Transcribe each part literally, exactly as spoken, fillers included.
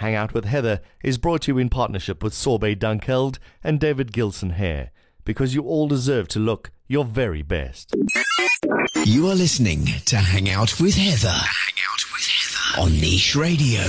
Hang Out with Heather is brought to you in partnership with Sorbet Dunkeld and David Gilson-Hair, because you all deserve to look your very best. You are listening to Hang Out with Heather, Hang Out with Heather on Niche Radio.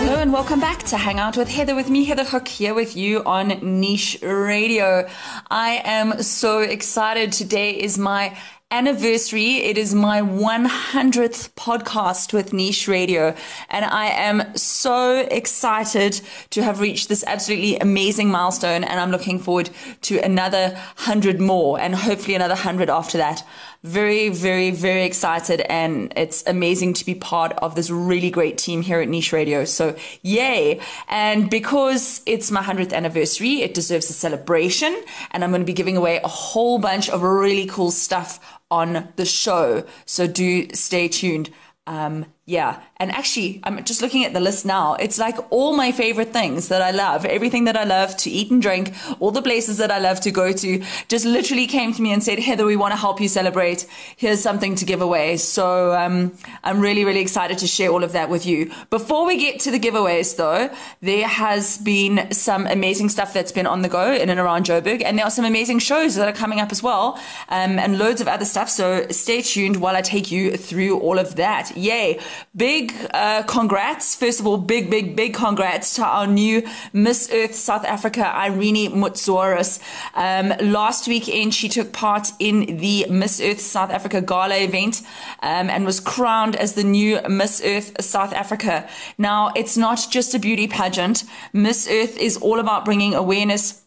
Hello and welcome back to Hang Out with Heather, with me, Heather Hook, here with you on Niche Radio. I am so excited. Today is my anniversary. It is my one hundredth podcast with Niche Radio, and I am so excited to have reached this absolutely amazing milestone, and I'm looking forward to another one hundred more, and hopefully another one hundred after that. Very, very, very excited, and it's amazing to be part of this really great team here at Niche Radio, so yay. And because it's my one hundredth anniversary, it deserves a celebration, and I'm going to be giving away a whole bunch of really cool stuff on the show, so do stay tuned. Um yeah, and actually I'm just looking at the list now. It's like all my favorite things that I love, everything that I love to eat and drink, all the places that I love to go to, just literally came to me and said, Heather, we want to help you celebrate, here's something to give away. So um I'm really really excited to share all of that with you. Before we get to the giveaways though, there has been some amazing stuff that's been on the go in and around Joburg, and there are some amazing shows that are coming up as well, um and loads of other stuff, so stay tuned while I take you through all of that. Yay. Big uh, congrats. First of all, big, big, big congrats to our new Miss Earth South Africa, Irene Mutzoris. Um, last weekend, she took part in the Miss Earth South Africa Gala event um, and was crowned as the new Miss Earth South Africa. Now, it's not just a beauty pageant. Miss Earth is all about bringing awareness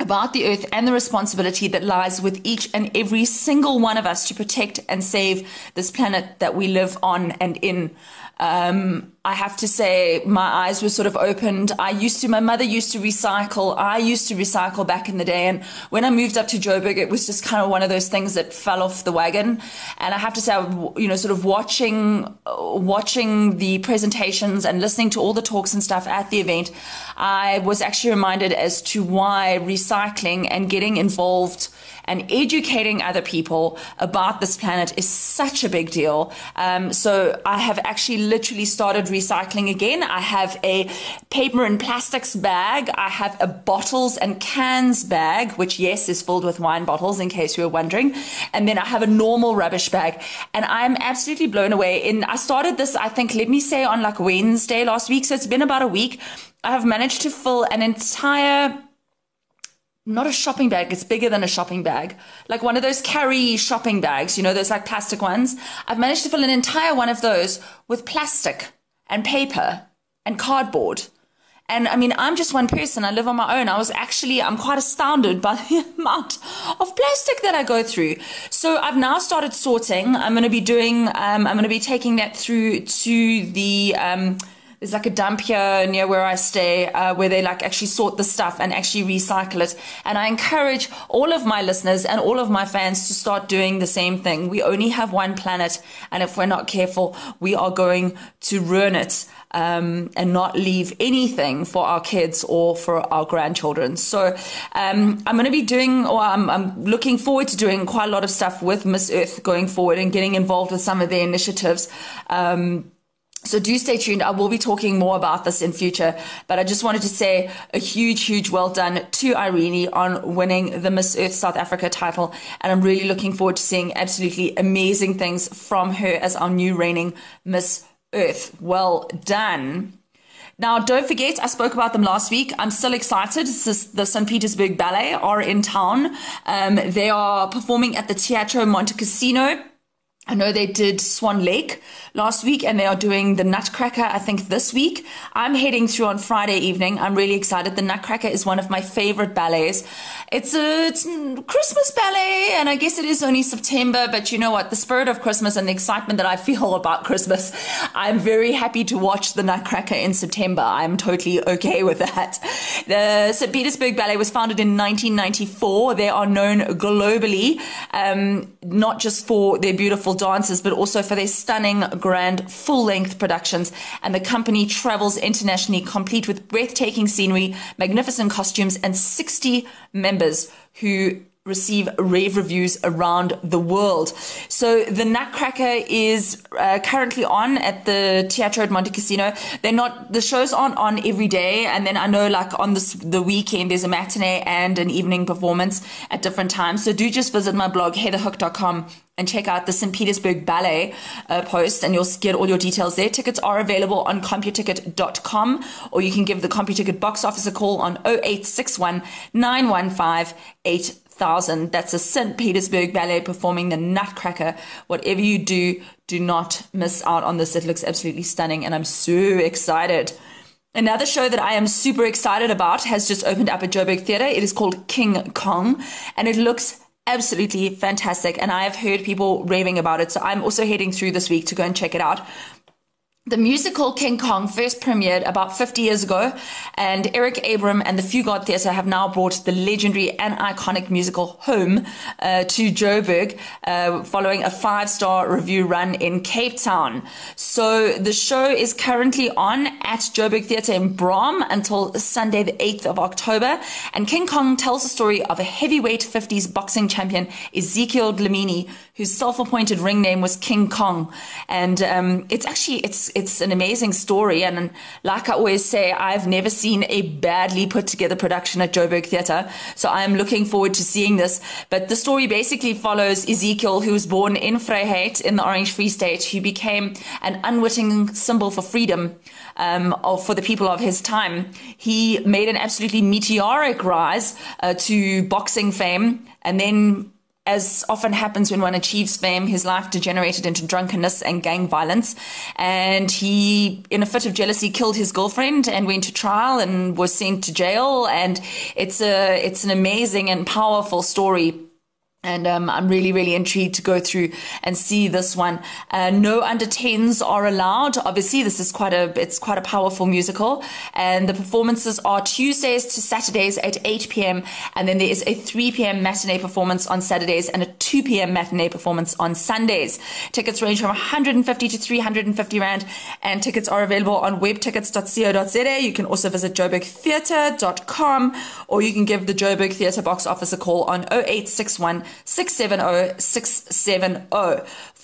about the earth and the responsibility that lies with each and every single one of us to protect and save this planet that we live on and in. Um, I have to say my eyes were sort of opened. I used to, my mother used to recycle. I used to recycle back in the day. And when I moved up to Joburg, it was just kind of one of those things that fell off the wagon. And I have to say, you know, sort of watching, watching the presentations and listening to all the talks and stuff at the event, I was actually reminded as to why recycling and getting involved and educating other people about this planet is such a big deal. Um, so I have actually literally started recycling again. I have a paper and plastics bag. I have a bottles and cans bag, which yes, is filled with wine bottles in case you were wondering. And then I have a normal rubbish bag, and I'm absolutely blown away. And I started this, I think, let me say on like Wednesday last week. So it's been about a week. I have managed to fill an entire, not a shopping bag, it's bigger than a shopping bag, like one of those carry shopping bags, you know, those like plastic ones. I've managed to fill an entire one of those with plastic and paper and cardboard. And I mean, I'm just one person. I live on my own. I was actually, I'm quite astounded by the amount of plastic that I go through. So I've now started sorting. I'm going to be doing, um, I'm going to be taking that through to the, um, there's like a dump here near where I stay, uh, where they like actually sort the stuff and actually recycle it. And I encourage all of my listeners and all of my fans to start doing the same thing. We only have one planet, and if we're not careful, we are going to ruin it, um, and not leave anything for our kids or for our grandchildren. So um, I'm going to be doing, or I'm, I'm looking forward to doing quite a lot of stuff with Miss Earth going forward and getting involved with some of their initiatives. Um So do stay tuned. I will be talking more about this in future, but I just wanted to say a huge, huge well done to Irene on winning the Miss Earth South Africa title. And I'm really looking forward to seeing absolutely amazing things from her as our new reigning Miss Earth. Well done. Now, don't forget, I spoke about them last week. I'm still excited. This is the Saint Petersburg Ballet are in town. Um, they are performing at the Teatro Monte Cassino. I know they did Swan Lake last week, and they are doing the Nutcracker, I think, this week. I'm heading through on Friday evening. I'm really excited. The Nutcracker is one of my favorite ballets. It's a it's Christmas ballet, and I guess it is only September, but you know what? The spirit of Christmas and the excitement that I feel about Christmas, I'm very happy to watch the Nutcracker in September. I'm totally okay with that. The Saint Petersburg Ballet was founded in nineteen ninety-four. They are known globally, um, not just for their beautiful dances, but also for their stunning grand full-length productions, and the company travels internationally complete with breathtaking scenery, magnificent costumes, and sixty members members who receive rave reviews around the world. So the Nutcracker is uh, currently on at the Teatro Monte Cassino. They're not, the shows aren't on every day. And then I know like on this, the weekend, there's a matinee and an evening performance at different times. So do just visit my blog, heather hook dot com, and check out the Saint Petersburg Ballet uh, post, and you'll get all your details there. Tickets are available on CompuTicket dot com, or you can give the CompuTicket box office a call on oh eight six one, nine one five, eight three three. That's a Saint Petersburg Ballet performing the Nutcracker. Whatever you do, do not miss out on this. It looks absolutely stunning, and I'm so excited. Another show that I am super excited about has just opened up at Joburg Theatre. It is called King Kong, and it looks absolutely fantastic, and I have heard people raving about it, so I'm also heading through this week to go and check it out. The musical King Kong first premiered about fifty years ago, and Eric Abram and the Fugard Theatre have now brought the legendary and iconic musical home uh, to Joburg uh, following a five-star review run in Cape Town. So the show is currently on at Joburg Theatre in Brom until Sunday the eighth of October, and King Kong tells the story of a heavyweight fifties boxing champion, Ezekiel Dlamini, whose self-appointed ring name was King Kong. And um, it's actually, it's It's an amazing story, and like I always say, I've never seen a badly put together production at Joburg Theatre, so I'm looking forward to seeing this. But the story basically follows Ezekiel, who was born in Freyheit in the Orange Free State, who became an unwitting symbol for freedom um, of, for the people of his time. He made an absolutely meteoric rise uh, to boxing fame, and then, as often happens when one achieves fame, his life degenerated into drunkenness and gang violence. And he, in a fit of jealousy, killed his girlfriend and went to trial and was sent to jail. And it's a, it's an amazing and powerful story. And um, I'm really, really intrigued to go through and see this one. Uh, no under tens are allowed. Obviously, this is quite a, it's quite a powerful musical. And the performances are Tuesdays to Saturdays at eight p.m. And then there is a three p.m. matinee performance on Saturdays and a two p.m. matinee performance on Sundays. Tickets range from one hundred fifty to three hundred fifty rand. And tickets are available on webtickets dot co dot za. You can also visit joburg theatre dot com, or you can give the Joburg Theatre box office a call on oh eight six one, six seven oh, six seven oh.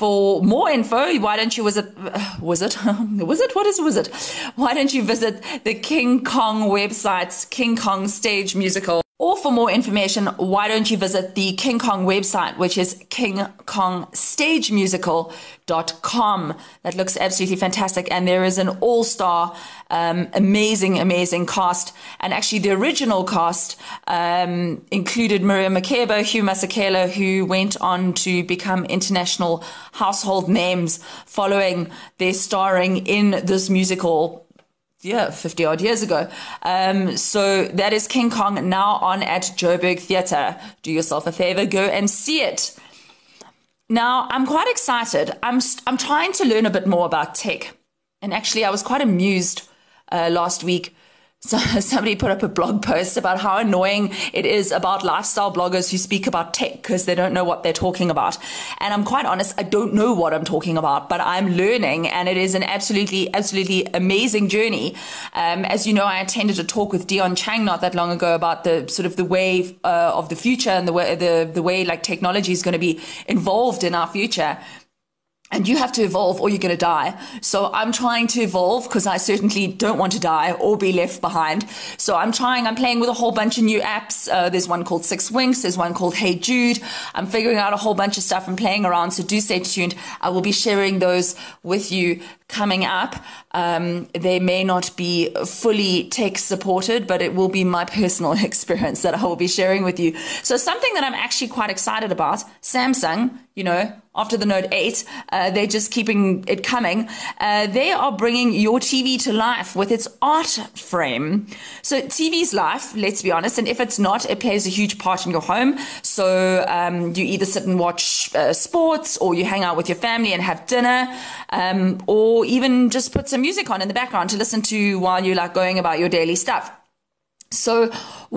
For more info, why don't you visit, uh, was it, was it, what is, was it? Why don't you visit the King Kong website, King Kong Stage Musical. Or for more information, why don't you visit the King Kong website, which is king kong stage musical dot com. That looks absolutely fantastic. And there is an all-star, um, amazing, amazing cast. And actually the original cast um, included Miriam Makeba, Hugh Masekela, who went on to become international household names following their starring in this musical, yeah, fifty odd years ago. Um, so that is King Kong, now on at Joburg Theatre. Do yourself a favor, go and see it. Now, I'm quite excited. I'm I'm trying to learn a bit more about tech. And actually, I was quite amused uh, last week. So somebody put up a blog post about how annoying it is about lifestyle bloggers who speak about tech because they don't know what they're talking about. And I'm quite honest, I don't know what I'm talking about, but I'm learning, and it is an absolutely, absolutely amazing journey. Um, as you know, I attended a talk with Dion Chang not that long ago about the sort of the way uh, of the future and the way, the, the way like technology is going to be involved in our future. And you have to evolve or you're going to die. So I'm trying to evolve because I certainly don't want to die or be left behind. So I'm trying, I'm playing with a whole bunch of new apps. Uh, there's one called Six Winks. There's one called Hey Jude. I'm figuring out a whole bunch of stuff and playing around. So do stay tuned. I will be sharing those with you coming up. Um, they may not be fully tech supported, but it will be my personal experience that I will be sharing with you. So something that I'm actually quite excited about, Samsung, you know, after the Note eight, uh, they're just keeping it coming. Uh, they are bringing your T V to life with its art frame. So T V's life, let's be honest, and if it's not, it plays a huge part in your home. So um, you either sit and watch uh, sports, or you hang out with your family and have dinner, um, or even just put some music on in the background to listen to while you're like going about your daily stuff. So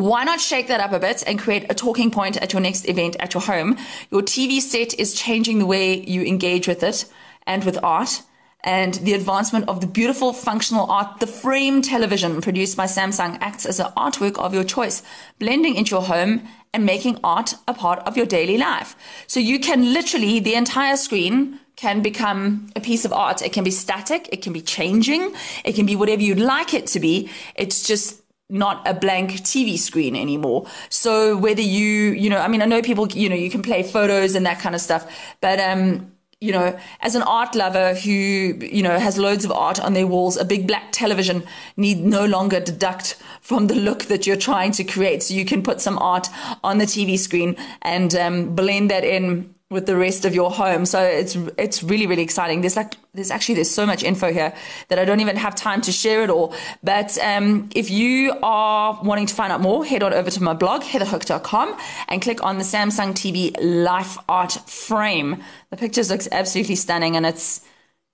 why not shake that up a bit and create a talking point at your next event at your home? Your T V set is changing the way you engage with it and with art, and the advancement of the beautiful functional art. The frame television produced by Samsung acts as an artwork of your choice, blending into your home and making art a part of your daily life. So you can literally, the entire screen can become a piece of art. It can be static, it can be changing, it can be whatever you'd like it to be. It's just not a blank T V screen anymore. So whether you, you know, I mean, I know people, you know, you can play photos and that kind of stuff, but, um, you know, as an art lover who, you know, has loads of art on their walls, a big black television need no longer deduct from the look that you're trying to create. So you can put some art on the T V screen and um, blend that in with the rest of your home. So it's it's really, really exciting. There's like, there's actually, there's so much info here that I don't even have time to share it all. But um, if you are wanting to find out more, head on over to my blog, heather hook dot com, and click on the Samsung T V Life Art Frame. The pictures looks absolutely stunning. And it's,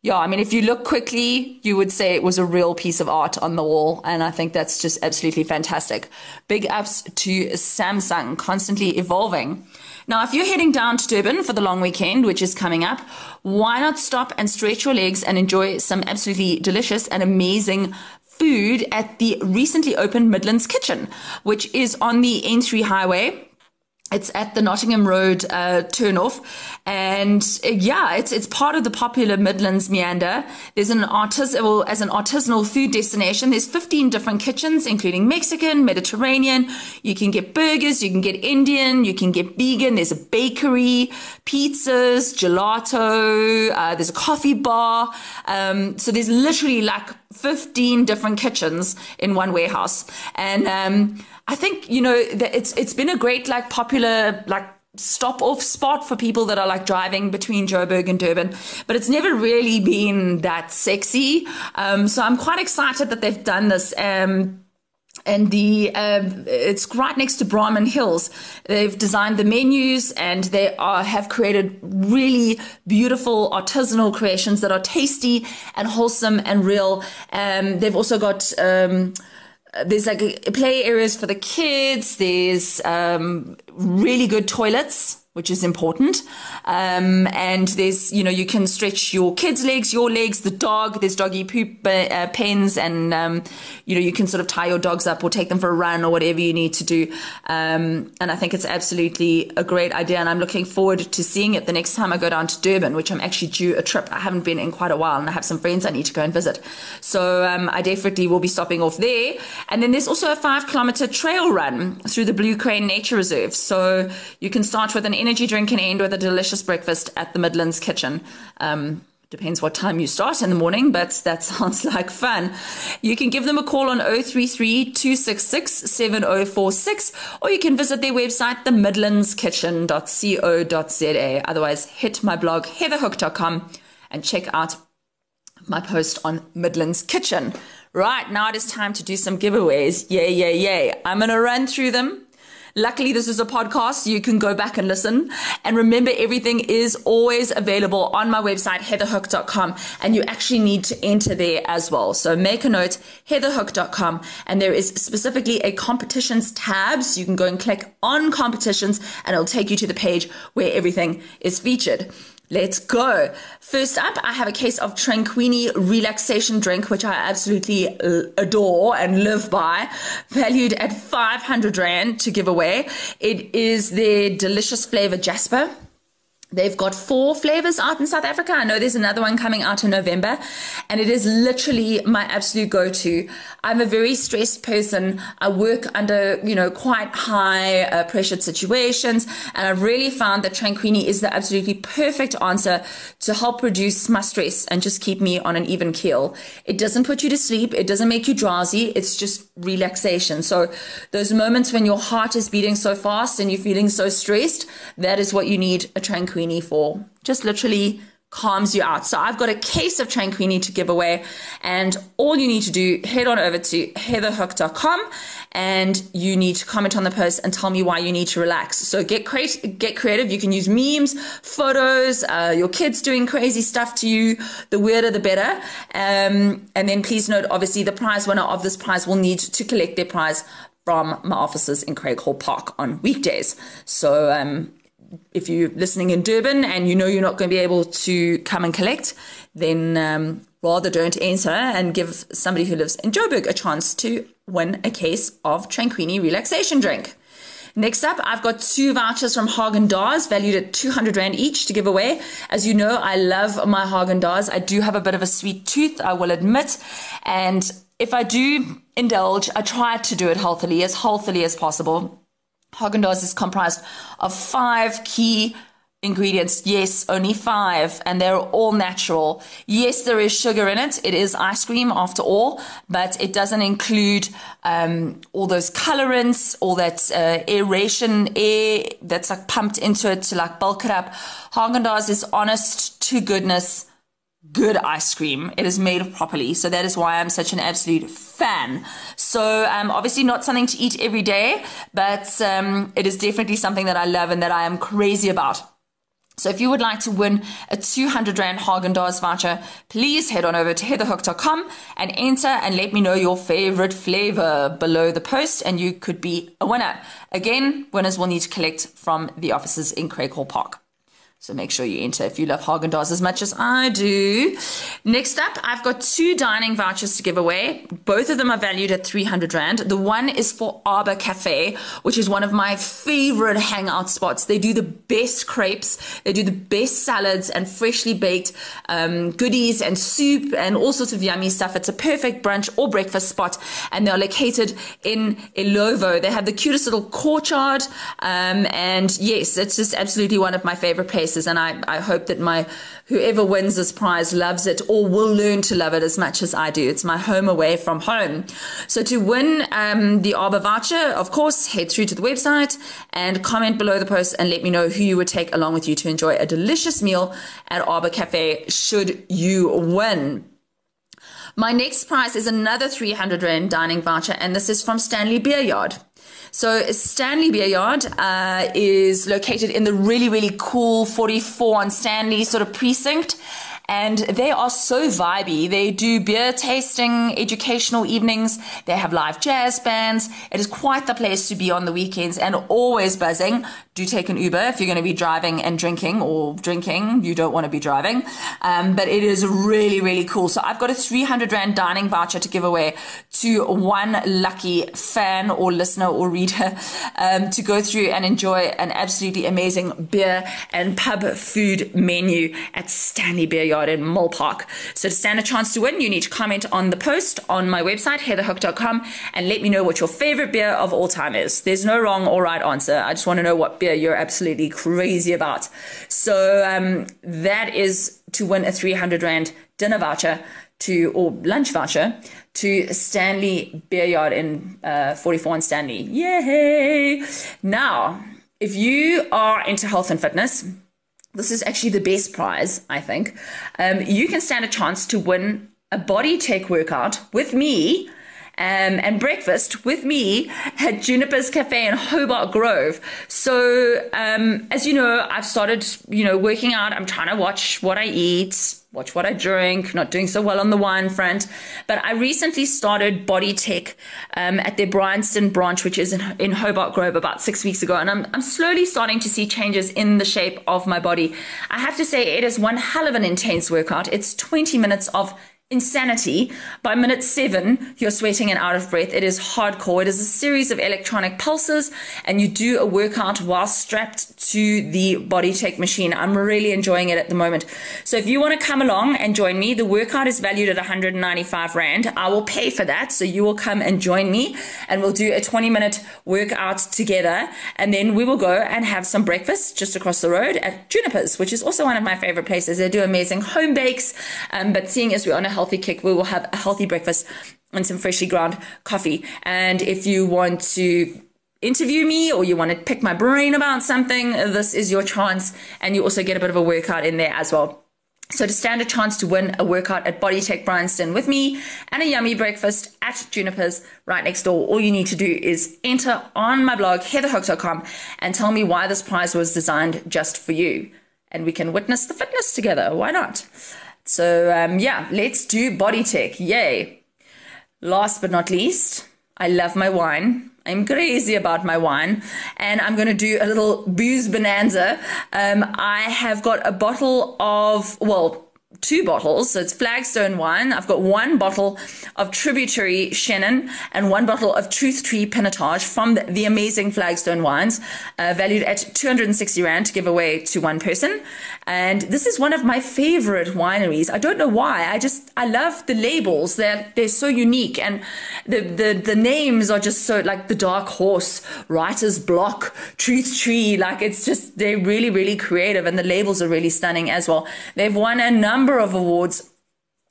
yeah, I mean, if you look quickly, you would say it was a real piece of art on the wall. And I think that's just absolutely fantastic. Big ups to Samsung, constantly evolving. Now, if you're heading down to Durban for the long weekend, which is coming up, why not stop and stretch your legs and enjoy some absolutely delicious and amazing food at the recently opened Midlands Kitchen, which is on the N three highway. It's at the Nottingham Road uh, turnoff. And uh, yeah, it's it's part of the popular Midlands meander. There's an artis- well, as an artisanal food destination, there's fifteen different kitchens, including Mexican, Mediterranean. You can get burgers, you can get Indian, you can get vegan. There's a bakery, pizzas, gelato. Uh, there's a coffee bar. Um, so there's literally like fifteen different kitchens in one warehouse. And um, I think, you know, that it's it's been a great, like, popular, like, stop off spot for people that are like driving between Joburg and Durban, but it's never really been that sexy. Um, so I'm quite excited that they've done this. Um, and the uh, it's right next to Brahman Hills. They've designed the menus, and they are, have created really beautiful artisanal creations that are tasty and wholesome and real. Um, they've also got um, there's like a, play areas for the kids. There's um, really good toilets, which is important. Um, and there's, you know, you can stretch your kids' legs, your legs, the dog. There's doggy poop uh, pens, and, um, you know, you can sort of tie your dogs up or take them for a run or whatever you need to do. Um, and I think it's absolutely a great idea. And I'm looking forward to seeing it the next time I go down to Durban, which I'm actually due a trip. I haven't been in quite a while, and I have some friends I need to go and visit. So um, I definitely will be stopping off there. And then there's also a five kilometer trail run through the Blue Crane Nature Reserve. So you can start with an energy drink and end with a delicious breakfast at the Midlands Kitchen. Um, depends what time you start in the morning, but that sounds like fun. You can give them a call on oh three three, two six six, seven oh four six, or you can visit their website, the midlands kitchen dot co dot za. Otherwise, hit my blog, heather hook dot com, and check out my post on Midlands Kitchen. Right, now it is time to do some giveaways. Yay, yay, yay. I'm going to run through them. Luckily, this is a podcast. You can go back and listen. And remember, everything is always available on my website, heather hook dot com. And you actually need to enter there as well. So make a note, heather hook dot com. And there is specifically a competitions tab. So you can go and click on competitions, and it'll take you to the page where everything is featured. Let's go. First up, I have a case of Tranquini relaxation drink, which I absolutely adore and live by, valued at five hundred rand to give away. It is their delicious flavor Jasper. They've got four flavors out in South Africa. I know there's another one coming out in November, and it is literally my absolute go-to. I'm a very stressed person. I work under, you know, quite high uh, pressured situations, and I've really found that Tranquini is the absolutely perfect answer to help reduce my stress and just keep me on an even keel. It doesn't put you to sleep. It doesn't make you drowsy. It's just relaxation. So those moments when your heart is beating so fast and you're feeling so stressed, that is what you need a Tranquini for. Just literally calms you out. So I've got a case of Tranquini to give away, and all you need to do, head on over to heather hook dot com, and you need to comment on the post and tell me why you need to relax. So get create, get creative. You can use memes, photos, uh, your kids doing crazy stuff to you. The weirder, the better. Um, and then please note, obviously, the prize winner of this prize will need to collect their prize from my offices in Craig Hall Park on weekdays. So, um, if you're listening in Durban and you know you're not going to be able to come and collect, then um, rather don't enter and give somebody who lives in Joburg a chance to win a case of Tranquini relaxation drink. Next up, I've got two vouchers from Haagen-Dazs valued at two hundred rand each to give away. As you know, I love my Haagen-Dazs. I do have a bit of a sweet tooth, I will admit. And if I do indulge, I try to do it healthily, as healthily as possible. Haagen-Dazs is comprised of five key ingredients. Yes, only five, and they're all natural. Yes, there is sugar in it. It is ice cream after all, but it doesn't include um, all those colorants, all that uh, aeration air that's like pumped into it to like bulk it up. Haagen-Dazs is honest to goodness, good ice cream. It is made properly, so that is why I'm such an absolute fan. So um, obviously not something to eat every day, but um, it is definitely something that I love and that I am crazy about. So if you would like to win a two hundred rand Haagen-Dazs voucher, please head on over to heather hook dot com and enter and let me know your favorite flavor below the post, and you could be a winner. Again, winners will need to collect from the offices in Craig Hall Park. So make sure you enter if you love Haagen-Dazs as much as I do. Next up, I've got two dining vouchers to give away. Both of them are valued at three hundred rand. The one is for Arbor Cafe, which is one of my favorite hangout spots. They do the best crepes. They do the best salads and freshly baked um, goodies and soup and all sorts of yummy stuff. It's a perfect brunch or breakfast spot, and they're located in Ilovo. They have the cutest little courtyard. Um, and yes, it's just absolutely one of my favorite places. And I, I hope that my whoever wins this prize loves it or will learn to love it as much as I do. It's my home away from home. So to win um, the Arbor voucher, of course, head through to the website and comment below the post and let me know who you would take along with you to enjoy a delicious meal at Arbor Cafe should you win. My next prize is another three hundred rand dining voucher, and this is from Stanley Beer Yard. So Stanley Beer Yard uh, is located in the really, really cool forty-four on Stanley sort of precinct. And they are so vibey. They do beer tasting, educational evenings. They have live jazz bands. It is quite the place to be on the weekends and always buzzing. Do take an Uber if you're going to be driving and drinking, or drinking, you don't want to be driving. Um, but it is really, really cool. So I've got a three hundred rand dining voucher to give away to one lucky fan or listener or reader um, to go through and enjoy an absolutely amazing beer and pub food menu at Stanley Beer Yard in Mall Park. So to stand a chance to win, you need to comment on the post on my website, heather hook dot com, and let me know what your favorite beer of all time is. There's no wrong or right answer. I just want to know what beer you're absolutely crazy about. So um, that is to win a three hundred rand dinner voucher to, or lunch voucher to Stanley Beer Yard in uh, forty-four and Stanley. Yay! Now, if you are into health and fitness, this is actually the best prize, I think. Um, you can stand a chance to win a Body Tech workout with me um, and breakfast with me at Juniper's Cafe in Hobart Grove. So um, as you know, I've started, you know, working out. I'm trying to watch what I eat, watch what I drink, not doing so well on the wine front. But I recently started Body Tech um, at their Bryanston branch, which is in, in Hobart Grove, about six weeks ago. And I'm, I'm slowly starting to see changes in the shape of my body. I have to say, it is one hell of an intense workout. It's twenty minutes of insanity. By minute seven, you're sweating and out of breath. It is hardcore. It is a series of electronic pulses, and you do a workout while strapped to the Body Tech machine. I'm really enjoying it at the moment. So if you want to come along and join me, the workout is valued at one hundred ninety-five rand. I will pay for that. So you will come and join me, and we'll do a twenty minute workout together. And then we will go and have some breakfast just across the road at Juniper's, which is also one of my favorite places. They do amazing home bakes. Um, but seeing as we're on a health healthy kick, we will have a healthy breakfast and some freshly ground coffee. And if you want to interview me, or you want to pick my brain about something, this is your chance. And you also get a bit of a workout in there as well. So to stand a chance to win a workout at Body Tech Bryanston with me and a yummy breakfast at Juniper's right next door, all you need to do is enter on my blog, heather hook dot com, and tell me why this prize was designed just for you. And we can witness the fitness together. Why not? So, um, yeah, let's do Body Tech. Yay. Last but not least, I love my wine. I'm crazy about my wine. And I'm going to do a little booze bonanza. Um, I have got a bottle of, well, two bottles. So it's Flagstone wine. I've got one bottle of Tributary Chenin and one bottle of Truth Tree Pinotage from the, the amazing Flagstone wines, uh, valued at two hundred sixty rand to give away to one person. And this is one of my favorite wineries. I don't know why. I just, I love the labels. They're, they're so unique. And the, the, the names are just so, like the Dark Horse, Writer's Block, Truth Tree. Like it's just, they're really, really creative. And the labels are really stunning as well. They've won a number number of awards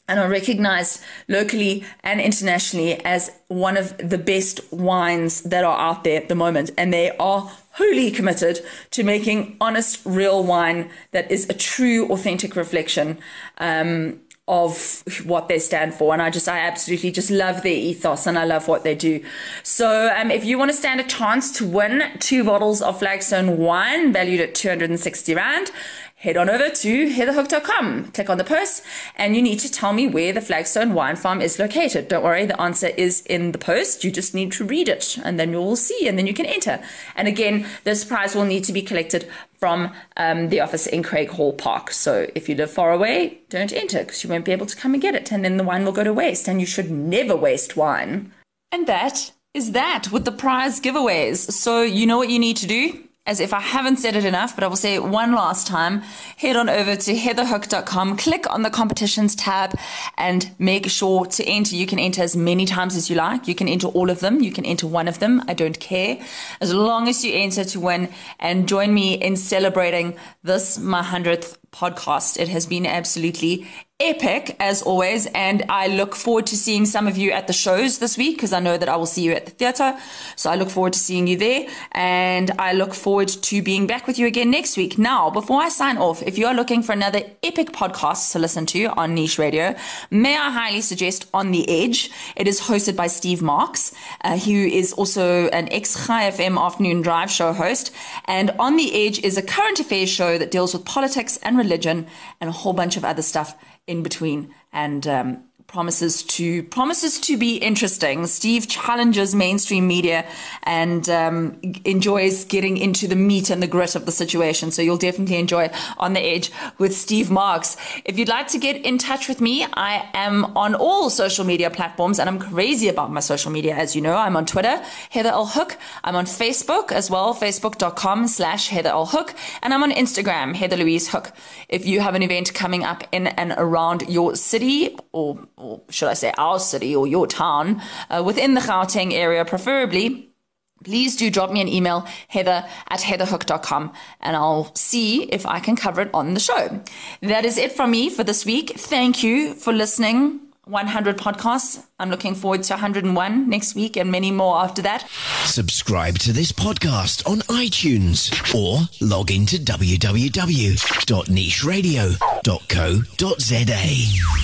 and are recognized locally and internationally as one of the best wines that are out there at the moment. And they are wholly committed to making honest, real wine that is a true, authentic reflection um, of what they stand for. And I just, I absolutely just love their ethos and I love what they do. So um, if you want to stand a chance to win two bottles of Flagstone wine valued at two hundred sixty rand, head on over to heather hook dot com, click on the post, and you need to tell me where the Flagstone Wine Farm is located. Don't worry, the answer is in the post. You just need to read it, and then you'll see, and then you can enter. And again, this prize will need to be collected from um, the office in Craig Hall Park. So if you live far away, don't enter, because you won't be able to come and get it, and then the wine will go to waste, and you should never waste wine. And that is that with the prize giveaways. So you know what you need to do? As if I haven't said it enough, but I will say it one last time, head on over to heather hook dot com, click on the competitions tab and make sure to enter. You can enter as many times as you like. You can enter all of them. You can enter one of them. I don't care. As long as you enter to win and join me in celebrating this, my hundredth podcast. It has been absolutely epic as always, and I look forward to seeing some of you at the shows this week, because I know that I will see you at the theatre. So I look forward to seeing you there, and I look forward to being back with you again next week. Now, before I sign off, if you are looking for another epic podcast to listen to on Niche Radio, may I highly suggest On The Edge. It is hosted by Steve Marks, uh, who is also an ex-Chai F M afternoon drive show host, and On The Edge is a current affairs show that deals with politics and religion and a whole bunch of other stuff in between, and um, promises to promises to be interesting. Steve challenges mainstream media and um, enjoys getting into the meat and the grit of the situation. So you'll definitely enjoy On The Edge with Steve Marks. If you'd like to get in touch with me, I am on all social media platforms, and I'm crazy about my social media. As you know, I'm on Twitter, Heather L. Hook. I'm on Facebook as well, facebook dot com slash Heather L Hook, and I'm on Instagram, Heather Louise Hook. If you have an event coming up in and around your city, or or should I say our city or your town, uh, within the Gauteng area preferably, please do drop me an email, heather at heather hook dot com, and I'll see if I can cover it on the show. That is it from me for this week. Thank you for listening. one hundred podcasts. I'm looking forward to one hundred and one next week and many more after that. Subscribe to this podcast on iTunes or log into w w w dot niche radio dot co dot z a.